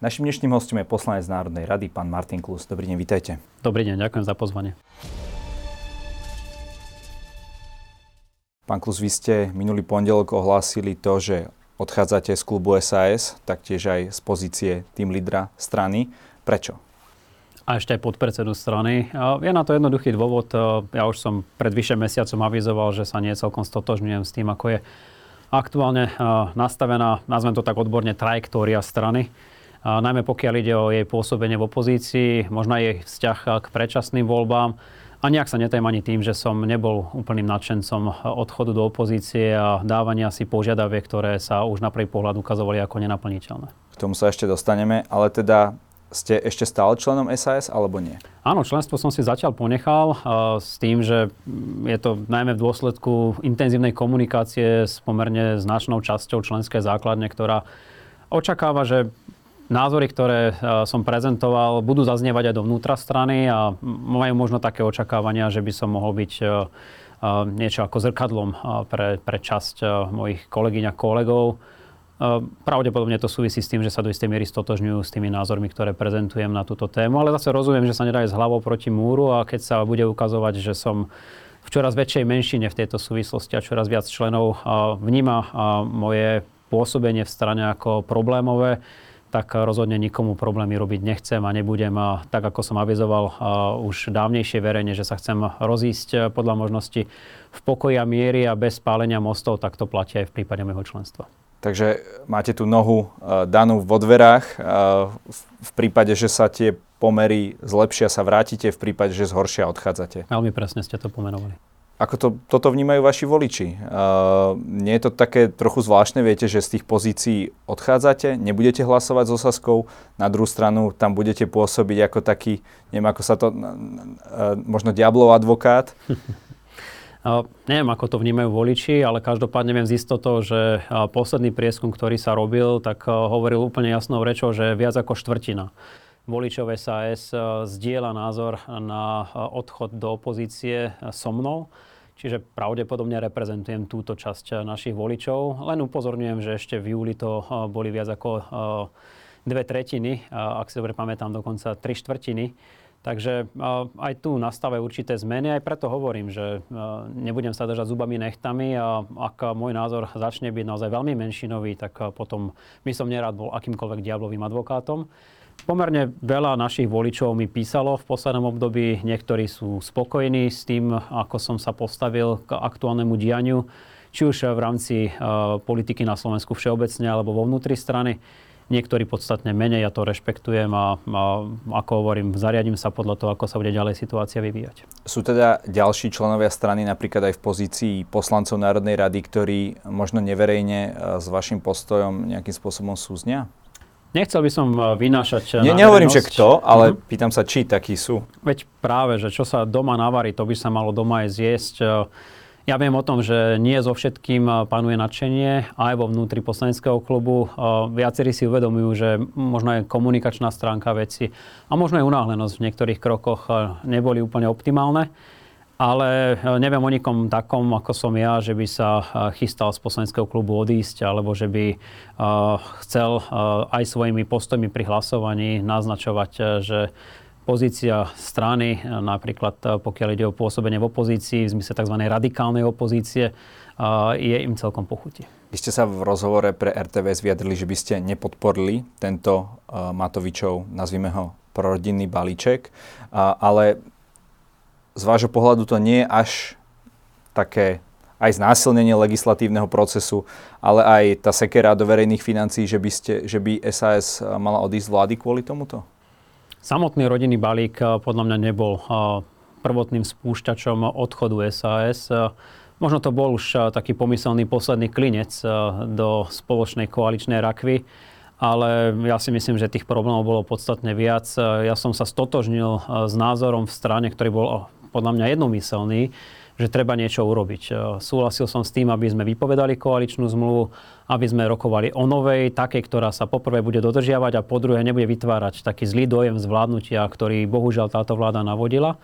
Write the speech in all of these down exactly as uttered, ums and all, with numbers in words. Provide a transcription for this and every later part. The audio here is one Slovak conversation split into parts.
Našim dnešným hostom je poslanec Národnej rady, pán Martin Klus. Dobrý deň, vítajte. Dobrý deň, ďakujem za pozvanie. Pán Klus, vy ste minulý pondelok ohlásili to, že odchádzate z klubu es a es, taktiež aj z pozície tým lídra strany. Prečo? A ešte aj podpredsedu strany. Je na to jednoduchý dôvod. Ja už som pred vyše mesiacom avizoval, že sa nie celkom stotožňujem s tým, ako je aktuálne nastavená, nazvem to tak odborne, trajektória strany. A najmä pokiaľ ide o jej pôsobenie v opozícii, možno jej vzťah k predčasným voľbám. A nejak sa netajím ani tým, že som nebol úplným nadšencom odchodu do opozície a dávania si požiadaviek, ktoré sa už na prvý pohľad ukazovali ako nenaplniteľné. K tomu sa ešte dostaneme, ale teda ste ešte stále členom es a es alebo nie? Áno, členstvo som si zatiaľ ponechal s tým, že je to najmä v dôsledku intenzívnej komunikácie s pomerne značnou časťou členskej základne, ktorá očakáva, že názory, ktoré som prezentoval, budú zaznievať aj dovnútra strany a majú možno také očakávania, že by som mohol byť niečo ako zrkadlom pre, pre časť mojich kolegyň a kolegov. Pravdepodobne to súvisí s tým, že sa do istej miery stotožňujú s tými názormi, ktoré prezentujem na túto tému. Ale zase rozumiem, že sa nedá ísť hlavou proti múru a keď sa bude ukazovať, že som v čoraz väčšej menšine v tejto súvislosti a čoraz viac členov vníma moje pôsobenie v strane ako problémové, tak rozhodne nikomu problémy robiť nechcem a nebudem, a tak ako som avizoval už dávnejšie verejne, že sa chcem rozísť podľa možnosti v pokoji a miery a bez pálenia mostov, tak to platí aj v prípade mojho členstva. Takže máte tú nohu danú vo dverách, v prípade, že sa tie pomery zlepšia, sa vrátite, v prípade, že zhoršia, odchádzate. Veľmi presne ste to pomenovali. Ako to, toto vnímajú vaši voliči? Uh, nie je to také trochu zvláštne, viete, že z tých pozícií odchádzate, nebudete hlasovať so Saskou, na druhú stranu tam budete pôsobiť ako taký, neviem, ako sa to, uh, možno diablov advokát? Uh, neviem, ako to vnímajú voliči, ale každopádne viem z istotou, že uh, posledný prieskum, ktorý sa robil, tak uh, hovoril úplne jasnou rečou, že viac ako štvrtina voličov es a es zdieľa názor na odchod do opozície so mnou. Čiže pravdepodobne reprezentujem túto časť našich voličov. Len upozorňujem, že ešte v júli to boli viac ako dve tretiny, ak si dobre pamätám, dokonca tri štvrtiny. Takže aj tu nastávajú určité zmeny. Aj preto hovorím, že nebudem sa držať zubami nechtami a ak môj názor začne byť naozaj veľmi menšinový, tak potom by som nerád bol akýmkoľvek diablovým advokátom. Pomerne veľa našich voličov mi písalo v poslednom období. Niektorí sú spokojní s tým, ako som sa postavil k aktuálnemu dianiu, či už v rámci uh, politiky na Slovensku všeobecne, alebo vo vnútri strany. Niektorí podstatne menej, ja to rešpektujem a, a ako hovorím, zariadím sa podľa toho, ako sa bude ďalej situácia vyvíjať. Sú teda ďalší členovia strany napríklad aj v pozícii poslancov Národnej rady, ktorí možno neverejne s vašim postojom nejakým spôsobom súznia? Nechcel by som vynášať... Ne, nehovorím, že kto, ale uh-huh. pýtam sa, či takí sú. Veď práve, že čo sa doma navarí, to by sa malo doma aj zjesť. Ja viem o tom, že nie so všetkým panuje nadšenie, aj vo vnútri poslaneckého klubu. Viacerí si uvedomujú, že možno je komunikačná stránka veci a možno je unáhlenosť v niektorých krokoch neboli úplne optimálne. Ale neviem o nikom takom, ako som ja, že by sa chystal z poslaneckého klubu odísť, alebo že by chcel aj svojimi postojmi pri hlasovaní naznačovať, že pozícia strany, napríklad pokiaľ ide o pôsobenie v opozícii, v zmysle tzv. Radikálnej opozície, je im celkom pochutí. Vy ste sa v rozhovore pre er té vé es vyjadrili, že by ste nepodporili tento Matovičov, nazvime ho, prorodinný balíček, ale... Z vášho pohľadu to nie je až také aj znásilnenie legislatívneho procesu, ale aj tá sekera do verejných financií, že by, ste, že by es a es mala odísť z vlády kvôli tomuto? Samotný rodinný balík podľa mňa nebol prvotným spúšťačom odchodu es a es. Možno to bol už taký pomyselný posledný klinec do spoločnej koaličnej rakvy. Ale ja si myslím, že tých problémov bolo podstatne viac. Ja som sa stotožnil s názorom v strane, ktorý bol podľa mňa jednomyselný, že treba niečo urobiť. Súhlasil som s tým, aby sme vypovedali koaličnú zmluvu, aby sme rokovali o novej, takej, ktorá sa poprvé bude dodržiavať a po druhé nebude vytvárať taký zlý dojem z vládnutia, ktorý bohužiaľ táto vláda navodila.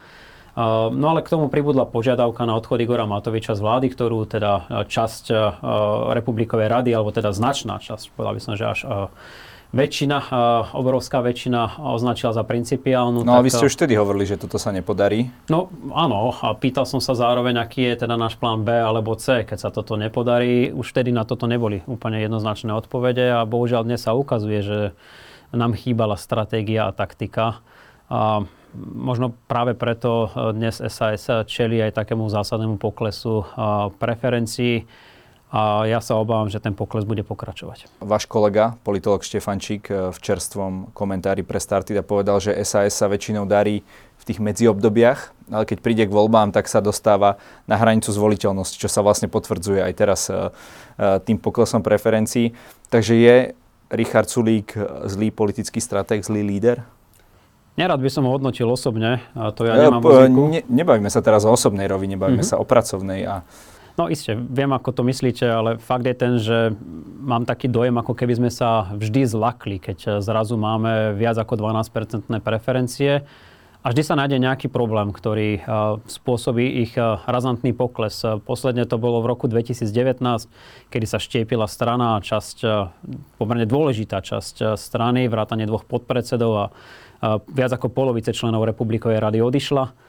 No ale k tomu pribudla požiadavka na odchod Igora Matoviča z vlády, ktorú teda časť Republikovej rady, alebo teda značná časť, povedal by som, že až väčšina, obrovská väčšina označila za principiálnu. No tak, ale vy ste už vtedy hovorili, že toto sa nepodarí. No áno, a pýtal som sa zároveň, aký je teda náš plán B alebo C, keď sa toto nepodarí. Už vtedy na toto neboli úplne jednoznačné odpovede a bohužiaľ dnes sa ukazuje, že nám chýbala stratégia a taktika. A možno práve preto dnes es a es čelí aj takému zásadnému poklesu preferencií. A ja sa obávam, že ten pokles bude pokračovať. Váš kolega, politolog Štefančík, v čerstvom komentári pre Startida povedal, že es a es sa väčšinou darí v tých medziobdobiach, ale keď príde k voľbám, tak sa dostáva na hranicu zvoliteľnosti, čo sa vlastne potvrdzuje aj teraz tým poklesom preferencií. Takže je Richard Sulík zlý politický stratég, zlý líder? Nerad by som ho hodnotil osobne, to ja nemám muziku. Ne, nebavíme sa teraz o osobnej rovine, nebavíme mm-hmm. sa o pracovnej. A... No iste, viem, ako to myslíte, ale fakt je ten, že mám taký dojem, ako keby sme sa vždy zlakli, keď zrazu máme viac ako dvanásť percent preferencie. A vždy sa nájde nejaký problém, ktorý spôsobí ich razantný pokles. Posledne to bolo v roku dvetisíc devätnásť, kedy sa štiepila strana, časť, pomerne dôležitá časť strany, vrátane dvoch podpredsedov a viac ako polovice členov Republikovej rady odišla.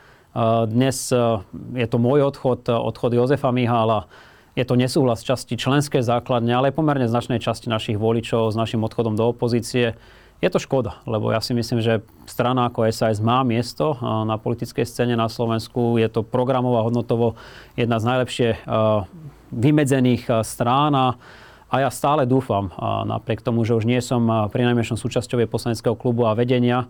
Dnes je to môj odchod, odchod Jozefa Mihála. Je to nesúhlas časti členskej základne, ale aj pomerne značnej časti našich voličov s našim odchodom do opozície. Je to škoda, lebo ja si myslím, že strana ako es a es má miesto na politickej scéne na Slovensku. Je to programovo a hodnotovo jedna z najlepšie vymedzených strán a ja stále dúfam, napriek tomu, že už nie som prinajmenšom súčasťou poslaneckého klubu a vedenia,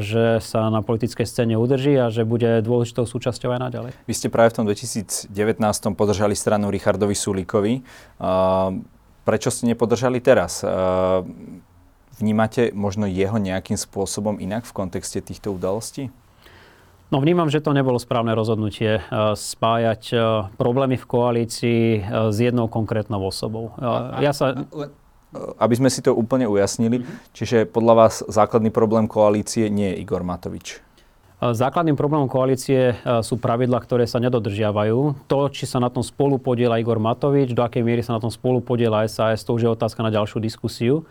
že sa na politickej scéne udrží a že bude dôležitou súčasťou aj naďalej. Vy ste práve v tom dvetisíc devätnásť podržali stranu Richardovi Sulíkovi. Prečo ste nepodržali teraz? Vnímate možno jeho nejakým spôsobom inak v kontexte týchto udalostí? No vnímam, že to nebolo správne rozhodnutie spájať problémy v koalícii s jednou konkrétnou osobou. Ja sa... Aby sme si to úplne ujasnili, mm-hmm. čiže podľa vás základný problém koalície nie je Igor Matovič? Základným problémom koalície sú pravidlá, ktoré sa nedodržiavajú. To, či sa na tom spolu podiela Igor Matovič, do akej miery sa na tom spolu podiela es a es, to už je otázka na ďalšiu diskusiu.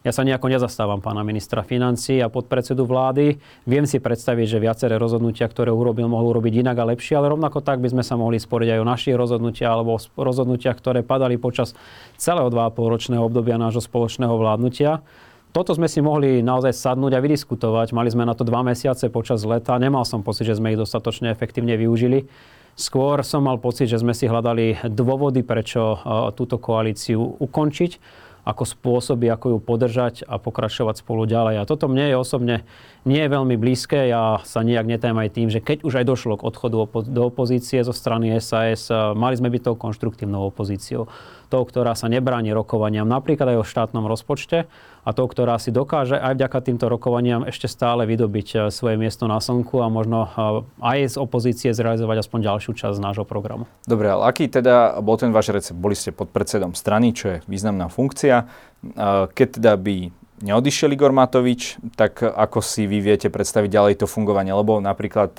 Ja sa nejako nezastávam pána ministra financií a podpredsedu vlády. Viem si predstaviť, že viaceré rozhodnutia, ktoré urobil, mohol urobiť inak a lepšie, ale rovnako tak by sme sa mohli sporiť aj o našich rozhodnutiach alebo o rozhodnutiach, ktoré padali počas celého dva a pol ročného obdobia nášho spoločného vládnutia. Toto sme si mohli naozaj sadnúť a vydiskutovať. Mali sme na to dva mesiace počas leta. Nemal som pocit, že sme ich dostatočne efektívne využili. Skôr som mal pocit, že sme si hľadali dôvody, prečo túto koalíciu ukončiť, ako spôsoby, ako ju podržať a pokračovať spolu ďalej. A toto mne je osobne nie je veľmi blízke. Ja sa nijak netajím aj tým, že keď už aj došlo k odchodu opo- do opozície zo strany es a es, mali sme byť tou konštruktívnou opozíciou. Tou, ktorá sa nebráni rokovaniam, napríklad aj o štátnom rozpočte, a tou, ktorá si dokáže aj vďaka týmto rokovaniam ešte stále vydobiť svoje miesto na slnku a možno aj z opozície zrealizovať aspoň ďalšiu časť nášho programu. Dobre, ale aký teda bol ten váš recept? Boli ste podpredsedom strany, čo je významná funkcia. Keď teda by neodišiel Igor Matovič, tak ako si vy viete predstaviť ďalej to fungovanie? Lebo napríklad...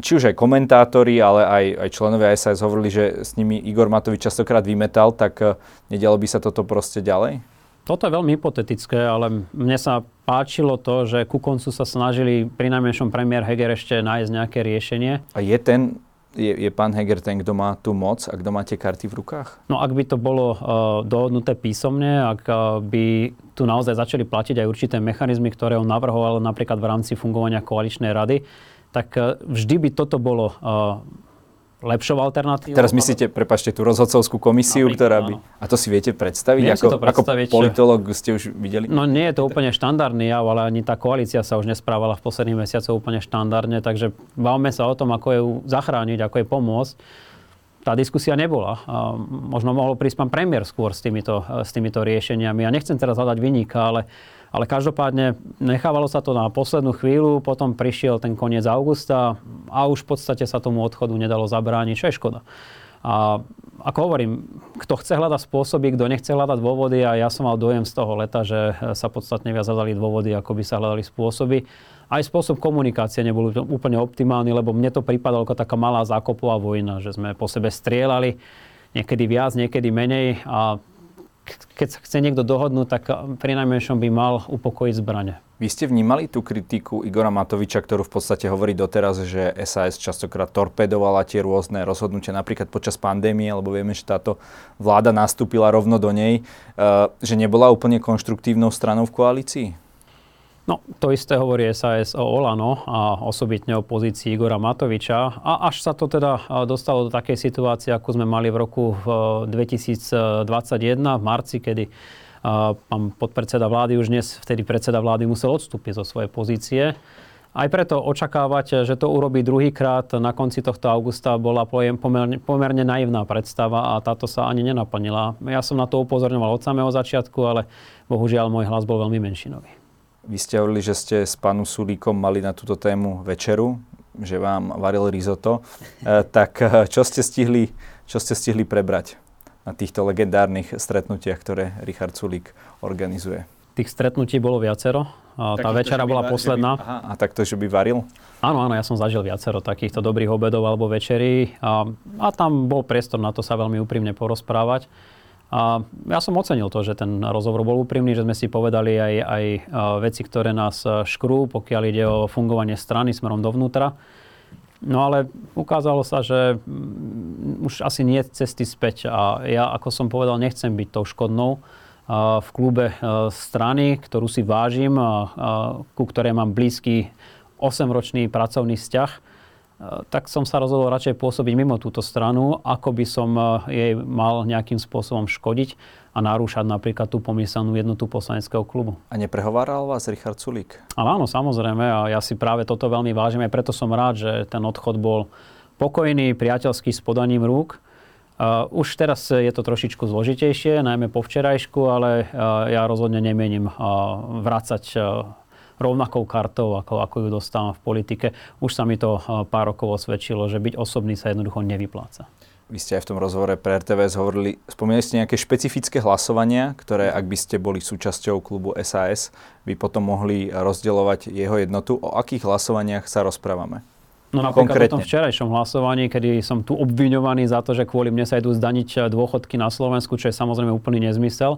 Či už aj komentátori, ale aj, aj členovia es a es hovorili, že s nimi Igor Matovič častokrát vymetal, tak nedialo by sa toto proste ďalej? Toto je veľmi hypotetické, ale mne sa páčilo to, že ku koncu sa snažili prinajmenšom premiér Heger ešte nájsť nejaké riešenie. A je ten, je, je pán Heger ten, kto má tú moc a kto má tie karty v rukách? No ak by to bolo uh, dohodnuté písomne, ak uh, by tu naozaj začali platiť aj určité mechanizmy, ktoré on navrhoval napríklad v rámci fungovania koaličnej rady, tak vždy by toto bolo uh, lepšou alternatívou. Teraz myslíte, prepáčte, tú rozhodcovskú komisiu, no, ktorá by... Áno. A to si viete predstaviť? Viem ako, si to predstaviť. Ako politolog ste už videli? No nie je to úplne štandardný jav, ale ani tá koalícia sa už nesprávala v posledných mesiacoch úplne štandardne, takže bavme sa o tom, ako ju zachrániť, ako jej pomôcť. Tá diskusia nebola. Možno mohol prísť pán premiér skôr s týmito, s týmito riešeniami. Ja nechcem teraz hľadať viníka, ale, ale každopádne nechávalo sa to na poslednú chvíľu, potom prišiel ten koniec augusta a už v podstate sa tomu odchodu nedalo zabrániť, čo je škoda. A ako hovorím, kto chce hľadať spôsoby, kto nechce hľadať dôvody, a ja som mal dojem z toho leta, že sa podstatne viac hľadali dôvody, ako by sa hľadali spôsoby. Aj spôsob komunikácie nebol úplne optimálny, lebo mne to pripadalo ako taká malá zákopová vojna, že sme po sebe strieľali, niekedy viac, niekedy menej, a keď sa chce niekto dohodnúť, tak pri najmenšom by mal upokojiť zbrane. Vy ste vnímali tú kritiku Igora Matoviča, ktorú v podstate hovorí doteraz, že es a es častokrát torpedovala tie rôzne rozhodnutia, napríklad počas pandémie, lebo vieme, že táto vláda nastúpila rovno do nej, že nebola úplne konštruktívnou stranou v koalícii? No, to isté hovorí es a es o Olano a osobitne o pozícii Igora Matoviča. A až sa to teda dostalo do takej situácie, ako sme mali v roku dvetisícdvadsaťjeden, v marci, kedy pán podpredseda vlády, už dnes vtedy predseda vlády, musel odstúpiť zo svojej pozície. Aj preto očakávať, že to urobí druhýkrát na konci tohto augusta, bola pomerne, pomerne naivná predstava a táto sa ani nenaplnila. Ja som na to upozorňoval od samého začiatku, ale bohužiaľ môj hlas bol veľmi menšinový. Vy ste hovorili, že ste s pánom Sulíkom mali na túto tému večeru, že vám varil risotto. E, tak čo ste stihli, čo ste stihli prebrať na týchto legendárnych stretnutiach, ktoré Richard Sulík organizuje? Tých stretnutí bolo viacero. Tá večera bola posledná. Aha, a takto, že by varil? Áno, áno, ja som zažil viacero takýchto dobrých obedov alebo večerí. A, a tam bol priestor na to sa veľmi úprimne porozprávať. A ja som ocenil to, že ten rozhovor bol úprimný, že sme si povedali aj, aj veci, ktoré nás škrú, pokiaľ ide o fungovanie strany smerom dovnútra. No ale ukázalo sa, že už asi nie je cesty späť a ja, ako som povedal, nechcem byť tou škodnou v klube strany, ktorú si vážim, ku ktorej mám blízky osemročný pracovný vzťah. Tak som sa rozhodol radšej pôsobiť mimo túto stranu, ako by som jej mal nejakým spôsobom škodiť a narúšať napríklad tú pomyselnú jednotu poslaneckého klubu. A neprehováral vás Richard Sulík? Ale áno, samozrejme. A ja si práve toto veľmi vážim. A preto som rád, že ten odchod bol pokojný, priateľský, s podaním rúk. Už teraz je to trošičku zložitejšie, najmä po včerajšku, ale ja rozhodne nemienim vracať rovnakou kartou, ako, ako ju dostávam v politike. Už sa mi to pár rokov osvedčilo, že byť osobný sa jednoducho nevypláca. Vy ste aj v tom rozhovore pre er té vé es hovorili, spomínali ste nejaké špecifické hlasovania, ktoré, ak by ste boli súčasťou klubu es a es, by potom mohli rozdielovať jeho jednotu. O akých hlasovaniach sa rozprávame? No napríklad konkrétne. O tom včerajšom hlasovaní, kedy som tu obviňovaný za to, že kvôli mne sa idú zdaniť dôchodky na Slovensku, čo je samozrejme úplný nezmysel.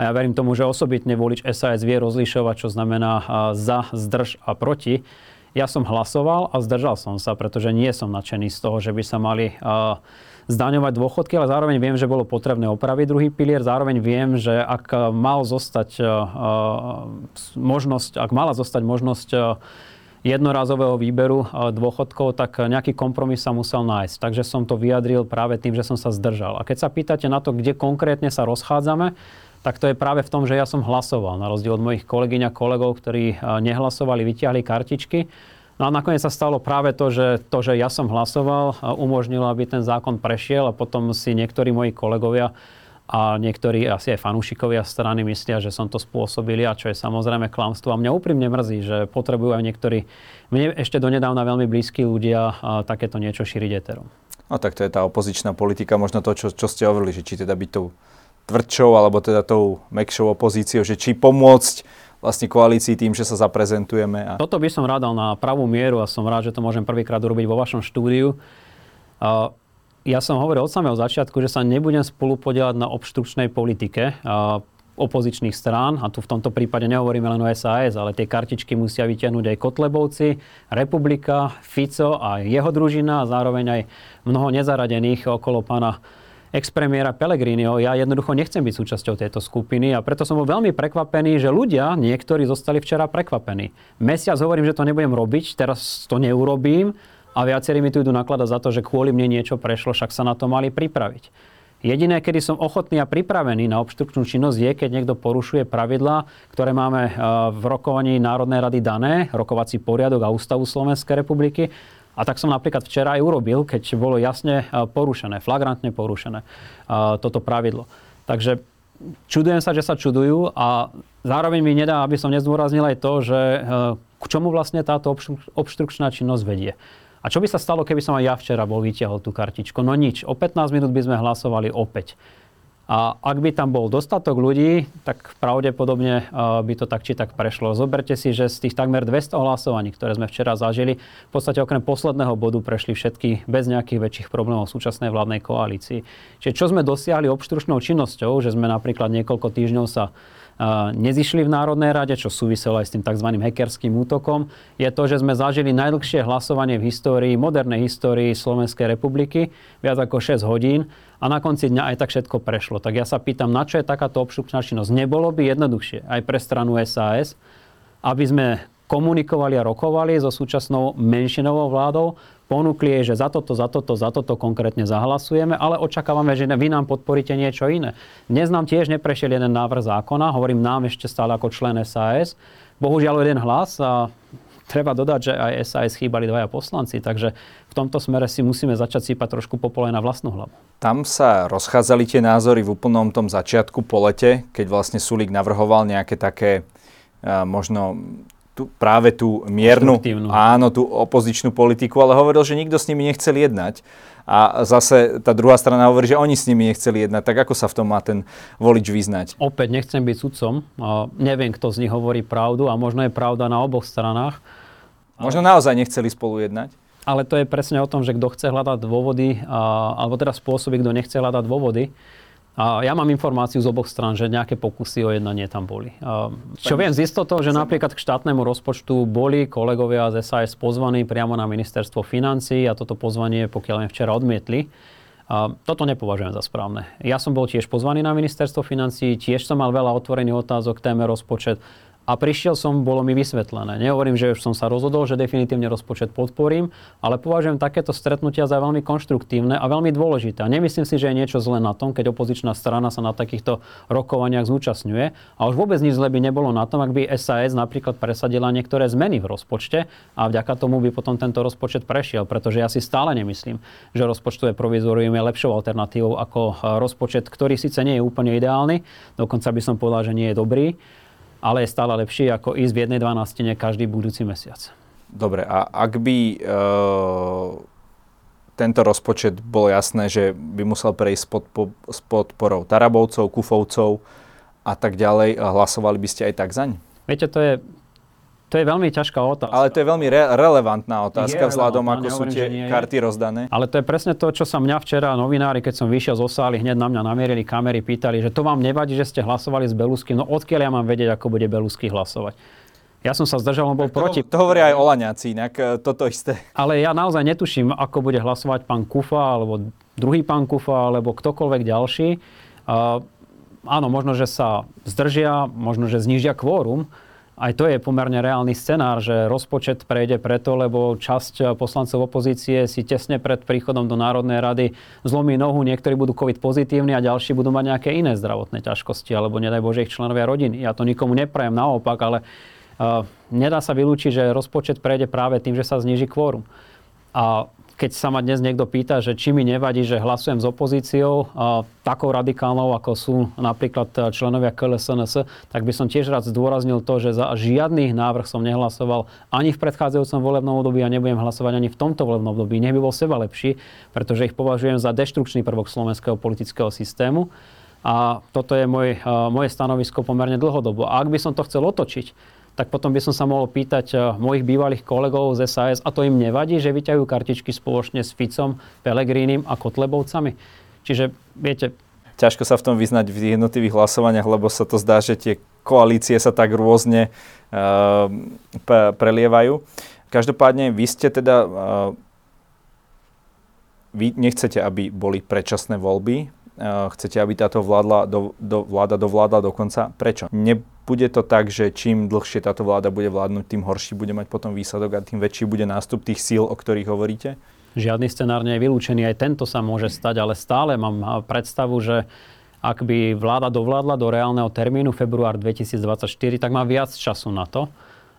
A ja verím tomu, že osobitne volič es a es vie rozlišovať, čo znamená za, zdrž a proti. Ja som hlasoval a zdržal som sa, pretože nie som nadšený z toho, že by sa mali zdaňovať dôchodky, ale zároveň viem, že bolo potrebné opraviť druhý pilier. Zároveň viem, že ak mal zostať možnosť, ak mala zostať možnosť jednorázového výberu dôchodkov, tak nejaký kompromis sa musel nájsť. Takže som to vyjadril práve tým, že som sa zdržal. A keď sa pýtate na to, kde konkrétne sa rozchádzame, tak to je práve v tom, že ja som hlasoval, na rozdiel od mojich kolegyň a kolegov, ktorí nehlasovali, vytiahli kartičky. No a nakoniec sa stalo práve to, že to, že ja som hlasoval, umožnilo, aby ten zákon prešiel a potom si niektorí moji kolegovia a niektorí asi aj fanúšikovia strany myslia, že som to spôsobili, a čo je samozrejme klamstvo. A mňa úprimne mrzí, že potrebujú aj niektorí, mne ešte donedávna veľmi blízki ľudia, takéto niečo šíriť éterom. No tak to je tá opozičná politika, možno to, čo, čo ste hovorili, že či teda byť tou tvrdšou alebo teda tou mäkšou opozíciou, že či pomôcť vlastne koalícii tým, že sa zaprezentujeme. A... Toto by som rád dal na pravú mieru a som rád, že to môžem prvýkrát urobiť vo vašom štúdiu. Ja som hovoril od samého začiatku, že sa nebudem spolupodielať na obštrukčnej politike opozičných strán. A tu v tomto prípade nehovoríme len o es a es, ale tie kartičky musia vytiahnuť aj Kotlebovci, Republika, Fico a jeho družina a zároveň aj mnoho nezaradených okolo pána ex-premiéra Pellegriniho. Ja jednoducho nechcem byť súčasťou tejto skupiny a preto som bol veľmi prekvapený, že ľudia, niektorí zostali včera prekvapení. Mesiac hovorím, že to nebudem robiť, teraz to neurobím. A viacerí mi tu idú nakladať za to, že kvôli mne niečo prešlo, však sa na to mali pripraviť. Jediné, kedy som ochotný a pripravený na obštrukčnú činnosť, je, keď niekto porušuje pravidlá, ktoré máme v rokovaní Národnej rady dané, rokovací poriadok a ústavu Slovenskej republiky. A tak som napríklad včera aj urobil, keď bolo jasne porušené, flagrantne porušené toto pravidlo. Takže čudujem sa, že sa čudujú a zároveň mi nedá, aby som nezdôraznil aj to, že k čomu vlastne táto obštrukčná činnosť vedie. A čo by sa stalo, keby som aj ja včera bol vytiahol tú kartičku? No nič. O pätnásť minút by sme hlasovali opäť. A ak by tam bol dostatok ľudí, tak pravdepodobne by to tak či tak prešlo. Zoberte si, že z tých takmer dvesto hlasovaní, ktoré sme včera zažili, v podstate okrem posledného bodu prešli všetky bez nejakých väčších problémov v súčasnej vládnej koalícii. Čiže čo sme dosiahli obštručnou činnosťou, že sme napríklad niekoľko týždňov sa nezišli v Národnej rade, čo súviselo aj s tým tzv. Hackerským útokom, je to, že sme zažili najdlhšie hlasovanie v histórii, modernej histórii Slovenskej republiky, viac ako šesť hodín. A na konci dňa aj tak všetko prešlo. Tak ja sa pýtam, na čo je takáto obštrukčná činnosť? Nebolo by jednoduchšie aj pre stranu es a es, aby sme komunikovali a rokovali so súčasnou menšinovou vládou, ponúkli jej, že za toto, za toto, za toto konkrétne zahlasujeme, ale očakávame, že vy nám podporíte niečo iné. Dnes nám tiež neprešiel jeden návrh zákona, hovorím nám ešte stále ako člen es a es. Bohužiaľ jeden hlas a treba dodať, že aj es a es chýbali dvaja poslanci, takže v tomto smere si musíme začať sypať trošku popole na vlastnú hlavu. Tam sa rozchádzali tie názory v úplnom tom začiatku po lete, keď vlastne Sulík navrhoval nejaké také uh, možno tú, práve tú miernu, áno, tú opozičnú politiku, ale hovoril, že nikto s nimi nechcel jednať. A zase tá druhá strana hovorí, že oni s nimi nechceli jednať. Tak ako sa v tom má ten volič vyznať? Opäť nechcem byť sudcom. Uh, neviem, kto z nich hovorí pravdu a možno je pravda na oboch stranách. Možno naozaj nechceli spolu jednať? Ale to je presne o tom, že kto chce hľadať dôvody, a, alebo teda spôsoby, kto nechce hľadať dôvody. A ja mám informáciu z oboch strán, že nejaké pokusy o jednanie tam boli. A čo viem z istotou, že napríklad k štátnemu rozpočtu boli kolegovia z es a es pozvaní priamo na ministerstvo financií a toto pozvanie, pokiaľ len včera odmietli. A toto nepovažujem za správne. Ja som bol tiež pozvaný na ministerstvo financií, tiež som mal veľa otvorených otázok k téme rozpočet. A prišiel som, bolo mi vysvetlené. Nehovorím, že už som sa rozhodol, že definitívne rozpočet podporím, ale považujem takéto stretnutia za veľmi konštruktívne a veľmi dôležité. A nemyslím si, že je niečo zlé na tom, keď opozičná strana sa na takýchto rokovaniach zúčastňuje. A už vôbec nič zlé by nebolo na tom, ak by es a es napríklad presadila niektoré zmeny v rozpočte a vďaka tomu by potom tento rozpočet prešiel, pretože ja si stále nemyslím, že rozpočtové provizorium je lepšou alternatívou ako rozpočet, ktorý síce nie je úplne ideálny, dokonca by som povedal, že nie je dobrý, ale je stále lepšie ako ísť v jednej dvanástine každý budúci mesiac. Dobre, a ak by e, tento rozpočet bolo jasné, že by musel prejsť pod, po, s podporou Tarabovcov, Kufovcov a tak ďalej, hlasovali by ste aj tak zaň? Viete, to je, to je veľmi ťažká otázka. Ale to je veľmi re- relevantná otázka, je vzhľadom, relevantná, ako sú tie karty rozdané. Ale to je presne to, čo sa mňa včera novinári, keď som vyšiel zo sály, hneď na mňa namierili kamery, pýtali, že to vám nevadí, že ste hlasovali s Beluským. No odkiaľ ja mám vedieť, ako bude Belusky hlasovať? Ja som sa zdržal, on bol to, proti. To hovoria aj Olaňáci, inak toto isté. Ale ja naozaj netuším, ako bude hlasovať pán Kufa, alebo druhý pán Kufa, alebo ktokoľvek ďalší. Uh, áno, možno, že sa zdržia, možno, že znížia kvórum. Aj to je pomerne reálny scenár, že rozpočet prejde preto, lebo časť poslancov opozície si tesne pred príchodom do Národnej rady zlomí nohu, niektorí budú COVID pozitívni a ďalší budú mať nejaké iné zdravotné ťažkosti, alebo nedaj Bože ich členovia rodiny. Ja to nikomu neprajem, naopak, ale uh, nedá sa vylúčiť, že rozpočet prejde práve tým, že sa zníži kvórum. A keď sa ma dnes niekto pýta, že či mi nevadí, že hlasujem s opozíciou, a takou radikálnou, ako sú napríklad členovia ká el es en es, tak by som tiež rád zdôraznil to, že za žiadny návrh som nehlasoval ani v predchádzajúcom volebnom období a nebudem hlasovať ani v tomto volebnom období. Nech by bol seba lepší, pretože ich považujem za deštrukčný prvok slovenského politického systému. A toto je môj, moje stanovisko pomerne dlhodobo. A ak by som to chcel otočiť, tak potom by som sa mohol pýtať mojich bývalých kolegov z es a es, a to im nevadí, že vyťahujú kartičky spoločne s Ficom, Pellegrinim a Kotlebovcami. Čiže, viete... Ťažko sa v tom vyznať v jednotlivých hlasovaniach, lebo sa to zdá, že tie koalície sa tak rôzne uh, p- prelievajú. Každopádne, vy ste teda... Uh, vy nechcete, aby boli predčasné voľby. Uh, chcete, aby táto vládla do, do, vláda dovládla dokonca. Prečo? Ne- Bude to tak, že čím dlhšie táto vláda bude vládnuť, tým horší bude mať potom výsledok a tým väčší bude nástup tých síl, o ktorých hovoríte? Žiadny scenár nie je vylúčený, aj tento sa môže stať, ale stále mám predstavu, že ak by vláda dovládla do reálneho termínu február dvetisícdvadsaťštyri, tak má viac času na to,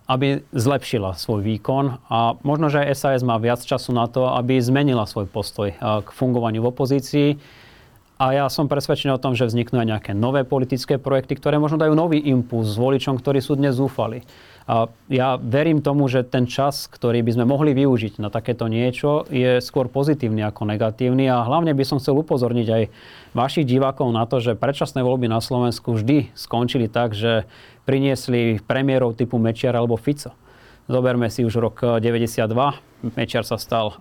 aby zlepšila svoj výkon a možno, že aj es a es má viac času na to, aby zmenila svoj postoj k fungovaniu v opozícii. A ja som presvedčený o tom, že vzniknú aj nejaké nové politické projekty, ktoré možno dajú nový impuls voličom, ktorí sú dnes zúfali. A ja verím tomu, že ten čas, ktorý by sme mohli využiť na takéto niečo, je skôr pozitívny ako negatívny. A hlavne by som chcel upozorniť aj vašich divákov na to, že predčasné voľby na Slovensku vždy skončili tak, že priniesli premiérov typu Mečiara alebo Fico. Zoberme si už rok deväťdesiatdva, Mečiar sa stal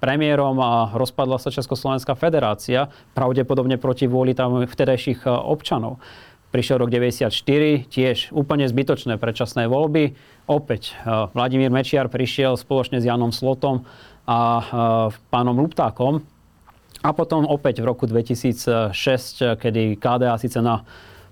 premiérom a rozpadla sa Československá federácia, pravdepodobne proti vôli tam vtedajších občanov. Prišiel rok deväťdesiatštyri, tiež úplne zbytočné predčasné voľby. Opäť Vladimír Mečiar prišiel spoločne s Jánom Slotom a pánom Luptákom. A potom opäť v roku dvetisícšesť, kedy ká dé á síce na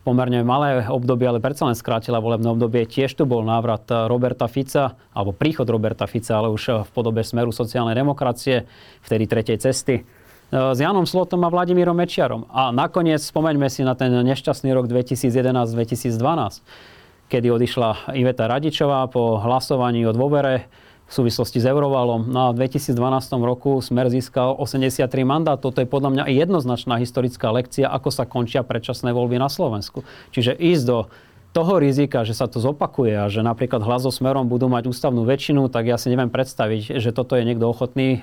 pomerne malé obdobie, ale predsa len skrátila volebné obdobie, tiež tu bol návrat Roberta Fica, alebo príchod Roberta Fica, ale už v podobe Smeru sociálnej demokracie, vtedy tretej cesty, s Jánom Slotom a Vladimírom Mečiarom. A nakoniec spomeňme si na ten nešťastný rok dvetisícjedenásť dvetisícdvanásť, kedy odišla Iveta Radičová po hlasovaní o dôvere v súvislosti s eurovalom. No a v dvetisícdvanástom roku Smer získal osemdesiattri mandátov. To je podľa mňa jednoznačná historická lekcia, ako sa končia predčasné voľby na Slovensku. Čiže ísť do toho rizika, že sa to zopakuje a že napríklad Hlas so Smerom budú mať ústavnú väčšinu, tak ja si neviem predstaviť, že toto je niekto ochotný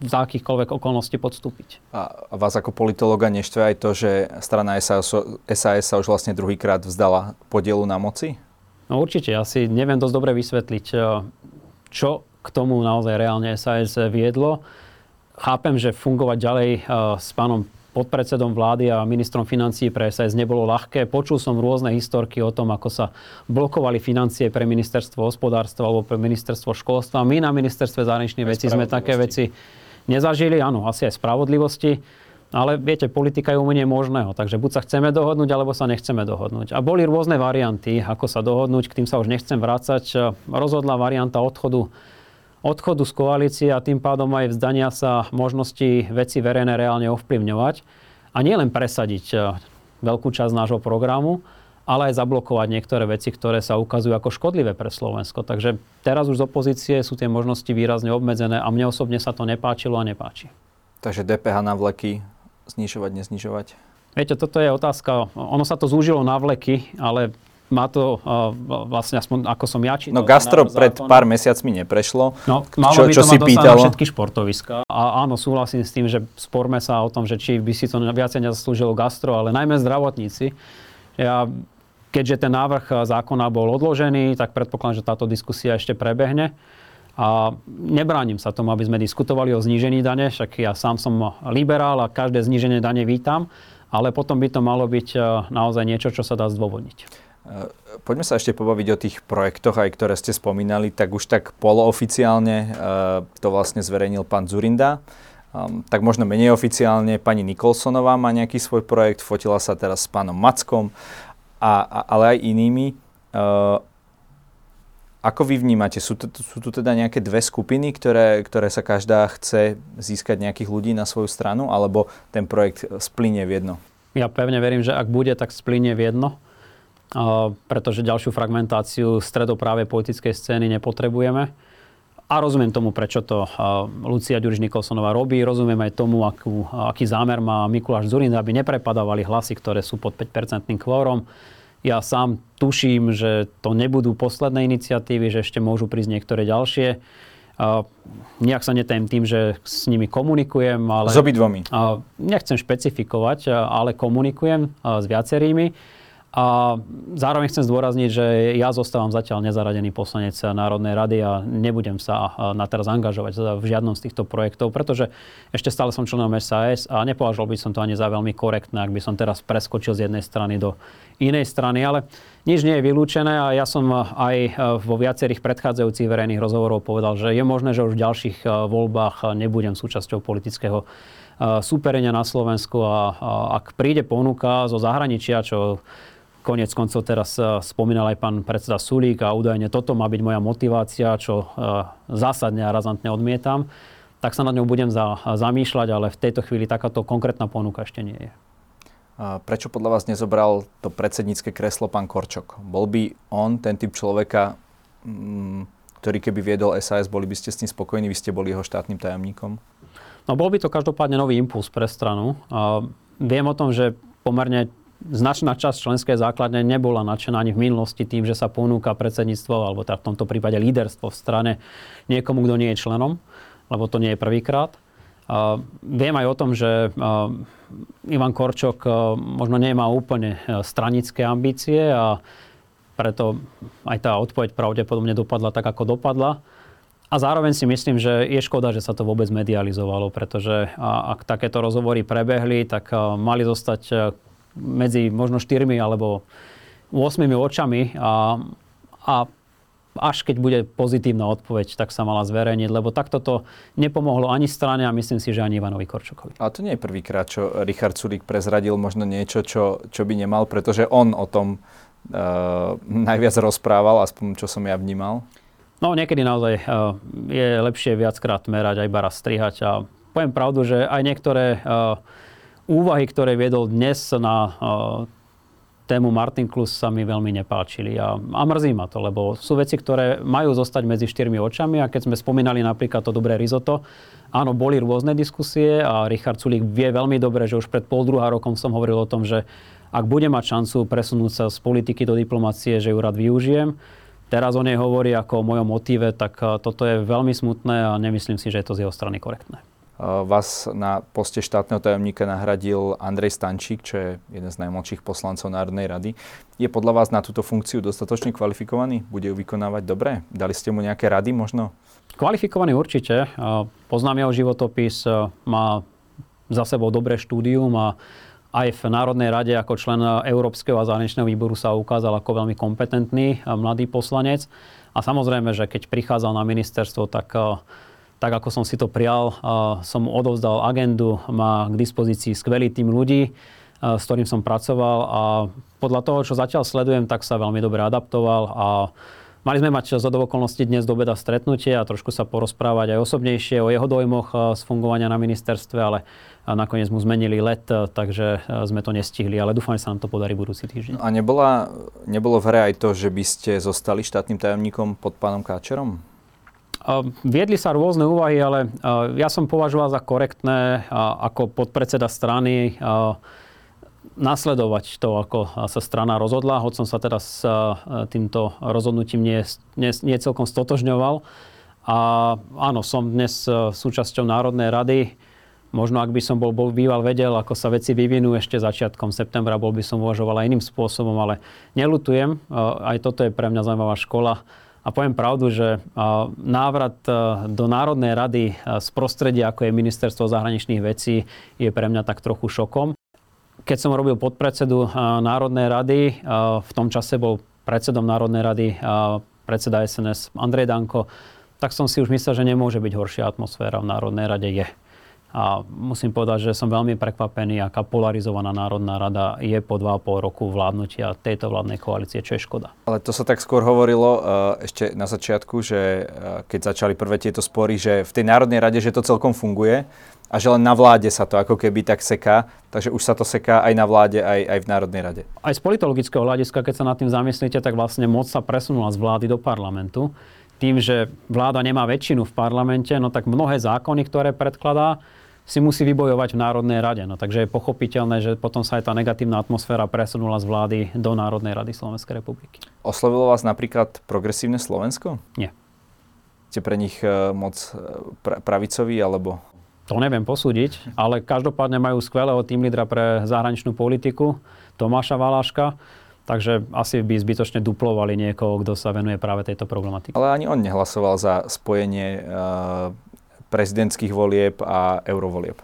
za akýchkoľvek okolností podstúpiť. A vás ako politológa neštve aj to, že strana es a es sa už vlastne druhýkrát vzdala podielu na moci? No určite, ja si neviem dosť dobre vysvetliť, čo k tomu naozaj reálne es a es viedlo. Chápem, že fungovať ďalej s pánom podpredsedom vlády a ministrom financií pre es a es nebolo ľahké. Počul som rôzne historky o tom, ako sa blokovali financie pre ministerstvo hospodárstva alebo pre ministerstvo školstva. My na ministerstve zahraničných vecí sme také veci nezažili. Áno, asi aj spravodlivosti. Ale viete, politika je umenie možného. Takže buď sa chceme dohodnúť, alebo sa nechceme dohodnúť. A boli rôzne varianty, ako sa dohodnúť. K tým sa už nechcem vrácať. Rozhodla varianta odchodu odchodu z koalície a tým pádom aj vzdania sa možnosti veci verejné reálne ovplyvňovať. A nielen presadiť veľkú časť nášho programu, ale aj zablokovať niektoré veci, ktoré sa ukazujú ako škodlivé pre Slovensko. Takže teraz už z opozície sú tie možnosti výrazne obmedzené a mne osobne sa to nepáčilo a nepáči. Takže dé pé há na vleky znižovať, neznižovať? Viete, toto je otázka. Ono sa to zúžilo na vleky, ale má to uh, vlastne, aspoň ako som ja čítal. No gastro pred pár mesiacmi neprešlo. No, malo čo, by to čo si pýtalo? Všetky športoviská. A áno, súhlasím s tým, že sporme sa o tom, že či by si to viacej nezaslúžilo gastro, ale najmä zdravotníci. Ja, keďže ten návrh zákona bol odložený, tak predpokladám, že táto diskusia ešte prebehne. A nebránim sa tomu, aby sme diskutovali o znížení dane, však ja sám som liberál a každé zníženie dane vítam, ale potom by to malo byť naozaj niečo, čo sa dá zdôvodniť. Poďme sa ešte pobaviť o tých projektoch, aj ktoré ste spomínali, tak už tak polooficiálne to vlastne zverejnil pán Dzurinda. Tak možno menej oficiálne pani Nicholsonová má nejaký svoj projekt, fotila sa teraz s pánom Mackom, a, a, ale aj inými. Ako vy vnímate? Sú, t- sú tu teda nejaké dve skupiny, ktoré, ktoré sa každá chce získať nejakých ľudí na svoju stranu, alebo ten projekt splynie v jedno? Ja pevne verím, že ak bude, tak splynie v jedno. Uh, pretože ďalšiu fragmentáciu stredoprávej politickej scény nepotrebujeme. A rozumiem tomu, prečo to uh, Lucia Ďuriš Nicholsonová robí. Rozumiem aj tomu, akú, aký zámer má Mikuláš Dzurinda, aby neprepadávali hlasy, ktoré sú pod päť percent kvórom. Ja sám tuším, že to nebudú posledné iniciatívy, že ešte môžu prísť niektoré ďalšie. Uh, nejak sa netajím tým, že s nimi komunikujem. Ale, s obidvomi. Uh, nechcem špecifikovať, ale komunikujem uh, s viacerými. A zároveň chcem zdôrazniť, že ja zostávam zatiaľ nezaradený poslanec Národnej rady a nebudem sa na teraz angažovať v žiadnom z týchto projektov, pretože ešte stále som členom es a es a nepovažoval by som to ani za veľmi korektné, ak by som teraz preskočil z jednej strany do inej strany, ale nič nie je vylúčené a ja som aj vo viacerých predchádzajúcich verejných rozhovorov povedal, že je možné, že už v ďalších voľbách nebudem súčasťou politického súperenia na Slovensku a ak príde ponuka zo zahraničia, čo koniec koncov teraz spomínal aj pán predseda Sulík a údajne toto má byť moja motivácia, čo zásadne a razantne odmietam, tak sa nad ňou budem zamýšľať, ale v tejto chvíli takáto konkrétna ponuka ešte nie je. A prečo podľa vás nezobral to predsednícke kreslo pán Korčok? Bol by on ten typ človeka, ktorý keby viedol es a es, boli by ste s ním spokojní, vy ste boli jeho štátnym tajomníkom? No bol by to každopádne nový impuls pre stranu. A viem o tom, že pomerne značná časť členskej základne nebola nadšená ani v minulosti tým, že sa ponúka predsedníctvo, alebo teda v tomto prípade líderstvo v strane niekomu, kto nie je členom, lebo to nie je prvýkrát. Uh, viem aj o tom, že uh, Ivan Korčok uh, možno nemá úplne stranické ambície a preto aj tá odpoveď pravdepodobne dopadla tak, ako dopadla. A zároveň si myslím, že je škoda, že sa to vôbec medializovalo, pretože uh, ak takéto rozhovory prebehli, tak uh, mali zostať uh, medzi možno štyrmi alebo ôsmimi očami a, a až keď bude pozitívna odpoveď, tak sa mala zverejniť, lebo takto to nepomohlo ani strane a myslím si, že ani Ivanovi Korčokovi. Ale to nie je prvýkrát, čo Richard Sulík prezradil možno niečo, čo, čo by nemal, pretože on o tom e, najviac rozprával, aspoň čo som ja vnímal. No niekedy naozaj e, je lepšie viackrát merať a iba raz strihať a poviem pravdu, že aj niektoré e, úvahy, ktoré viedol dnes na e, tému Martin Klus sa mi veľmi nepáčili a, a mrzí ma to, lebo sú veci, ktoré majú zostať medzi štyrmi očami a keď sme spomínali napríklad to dobré risotto, áno, boli rôzne diskusie a Richard Sulík vie veľmi dobre, že už pred pol druhá rokom som hovoril o tom, že ak bude mať šancu presunúť sa z politiky do diplomacie, že ju rád využijem. Teraz o nej hovorí ako o mojom motíve, tak toto je veľmi smutné a nemyslím si, že je to z jeho strany korektné. Vás na poste štátneho tajomníka nahradil Andrej Stančík, čo je jeden z najmladších poslancov Národnej rady. Je podľa vás na túto funkciu dostatočne kvalifikovaný? Bude ju vykonávať dobre? Dali ste mu nejaké rady možno? Kvalifikovaný určite. Poznám jeho životopis, má za sebou dobré štúdium a aj v Národnej rade ako člen Európskeho a zahraničného výboru sa ukázal ako veľmi kompetentný mladý poslanec. A samozrejme, že keď prichádzal na ministerstvo, tak... Tak ako som si to prial, som mu odovzdal agendu, má k dispozícii skvelý tím ľudí, s ktorým som pracoval a podľa toho, čo zatiaľ sledujem, tak sa veľmi dobre adaptoval a mali sme mať za okolností dnes do obeda stretnutie a trošku sa porozprávať aj osobnejšie o jeho dojmoch z fungovania na ministerstve, ale nakoniec mu zmenili let, takže sme to nestihli, ale dúfam, že sa nám to podarí budúci týždeň. A nebola, nebolo v hre aj to, že by ste zostali štátnym tajomníkom pod pánom Káčerom? Viedli sa rôzne úvahy, ale ja som považoval za korektné ako podpredseda strany nasledovať to, ako sa strana rozhodla. Hoď som sa teda s týmto rozhodnutím nie, nie, nie celkom stotožňoval. A áno, som dnes súčasťou Národnej rady. Možno, ak by som bol, bol býval vedel, ako sa veci vyvinú ešte začiatkom septembra, bol by som uvažoval iným spôsobom, ale neľutujem. Aj toto je pre mňa zaujímavá škola. A poviem pravdu, že návrat do Národnej rady z prostredia, ako je Ministerstvo zahraničných vecí, je pre mňa tak trochu šokom. Keď som robil podpredsedu Národnej rady, v tom čase bol predsedom Národnej rady predseda es en es Andrej Danko, tak som si už myslel, že nemôže byť horšia atmosféra v Národnej rade je. A musím povedať, že som veľmi prekvapený, aká polarizovaná Národná rada je po dva a pol roku vládnutia tejto vládnej koalície, čo je škoda. Ale to sa tak skôr hovorilo ešte na začiatku, že keď začali prvé tieto spory, že v tej Národnej rade, že to celkom funguje a že len na vláde sa to ako keby tak seká. Takže už sa to seká aj na vláde, aj, aj v Národnej rade. Aj z politologického hľadiska, keď sa nad tým zamyslíte, tak vlastne moc sa presunula z vlády do parlamentu. Tým, že vláda nemá väčšinu v parlamente, no tak mnohé zákony, ktoré predkladá, si musí vybojovať v Národnej rade. No, takže je pochopiteľné, že potom sa aj tá negatívna atmosféra presunula z vlády do Národnej rady Slovenskej republiky. Oslovilo vás napríklad Progresívne Slovensko? Nie. Ste pre nich moc pravicoví, alebo? To neviem posúdiť, ale každopádne majú skvelého tímlídra pre zahraničnú politiku, Tomáša Valaška. Takže asi by zbytočne duplovali niekoho, kto sa venuje práve tejto problematike. Ale ani on nehlasoval za spojenie uh... prezidentských volieb a eurovolieb.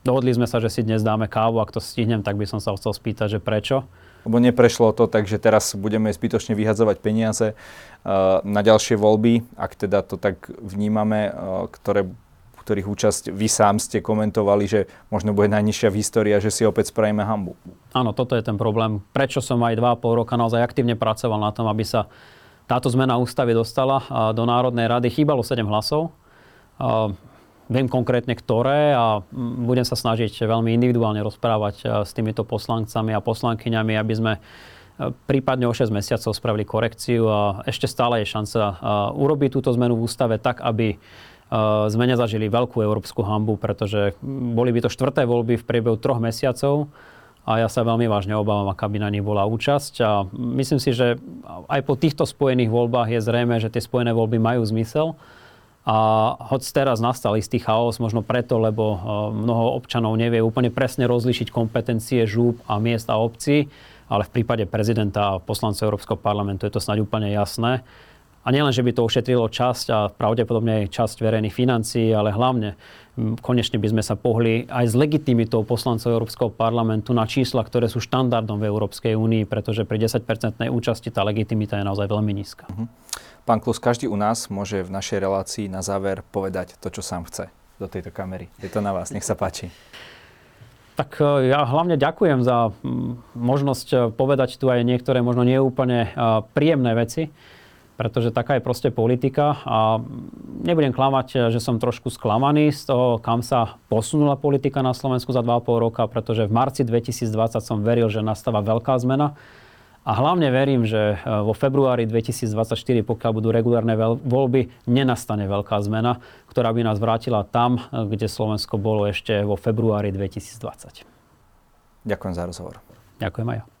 Dohodli sme sa, že si dnes dáme kávu, ak to stihnem, tak by som sa chcel spýtať, že prečo? Lebo neprešlo to, takže teraz budeme zbytočne vyhadzovať peniaze uh, na ďalšie voľby, ak teda to tak vnímame, uh, ktoré, ktorých účasť vy sám ste komentovali, že možno bude najnižšia v histórii a že si opäť spravíme hanbu. Áno, toto je ten problém. Prečo som aj dva a pol roka naozaj aktívne pracoval na tom, aby sa táto zmena ústavy dostala uh, do Národnej rady. Chýbalo sedem hlasov. Uh, Viem konkrétne, ktoré a budem sa snažiť veľmi individuálne rozprávať s týmito poslancami a poslankyňami, aby sme prípadne o šesť mesiacov spravili korekciu a ešte stále je šanca urobiť túto zmenu v ústave tak, aby sme nezažili veľkú európsku hanbu, pretože boli by to štvrté voľby v priebehu troch mesiacov A ja sa veľmi vážne obávam, aká by na nich bola účasť. A myslím si, že aj po týchto spojených voľbách je zrejme, že tie spojené voľby majú zmysel. A hoď teraz nastal istý chaos, možno preto, lebo mnoho občanov nevie úplne presne rozlíšiť kompetencie žúb a miest a obcí, ale v prípade prezidenta a poslancov Európskeho parlamentu je to snáď úplne jasné. A nielen, že by to ušetrilo časť a pravdepodobne aj časť verejných financií, ale hlavne konečne by sme sa pohli aj s legitimitou poslancov Európskeho parlamentu na čísla, ktoré sú štandardom v Európskej únii, pretože pri desať percentnej účasti tá legitimita je naozaj veľmi nízka. Pán Klus, každý u nás môže v našej relácii na záver povedať to, čo sám chce do tejto kamery. Je to na vás, nech sa páči. Tak ja hlavne ďakujem za možnosť povedať tu aj niektoré možno neúplne príjemné veci. Pretože taká je proste politika a nebudem klamať, že som trošku sklamaný z toho, kam sa posunula politika na Slovensku za dva a pol roka, pretože v marci dvetisícdvadsať som veril, že nastáva veľká zmena a hlavne verím, že vo februári dvetisícdvadsaťštyri, pokiaľ budú regulárne voľby, nenastane veľká zmena, ktorá by nás vrátila tam, kde Slovensko bolo ešte vo februári dvetisícdvadsať. Ďakujem za rozhovor. Ďakujem aj ja.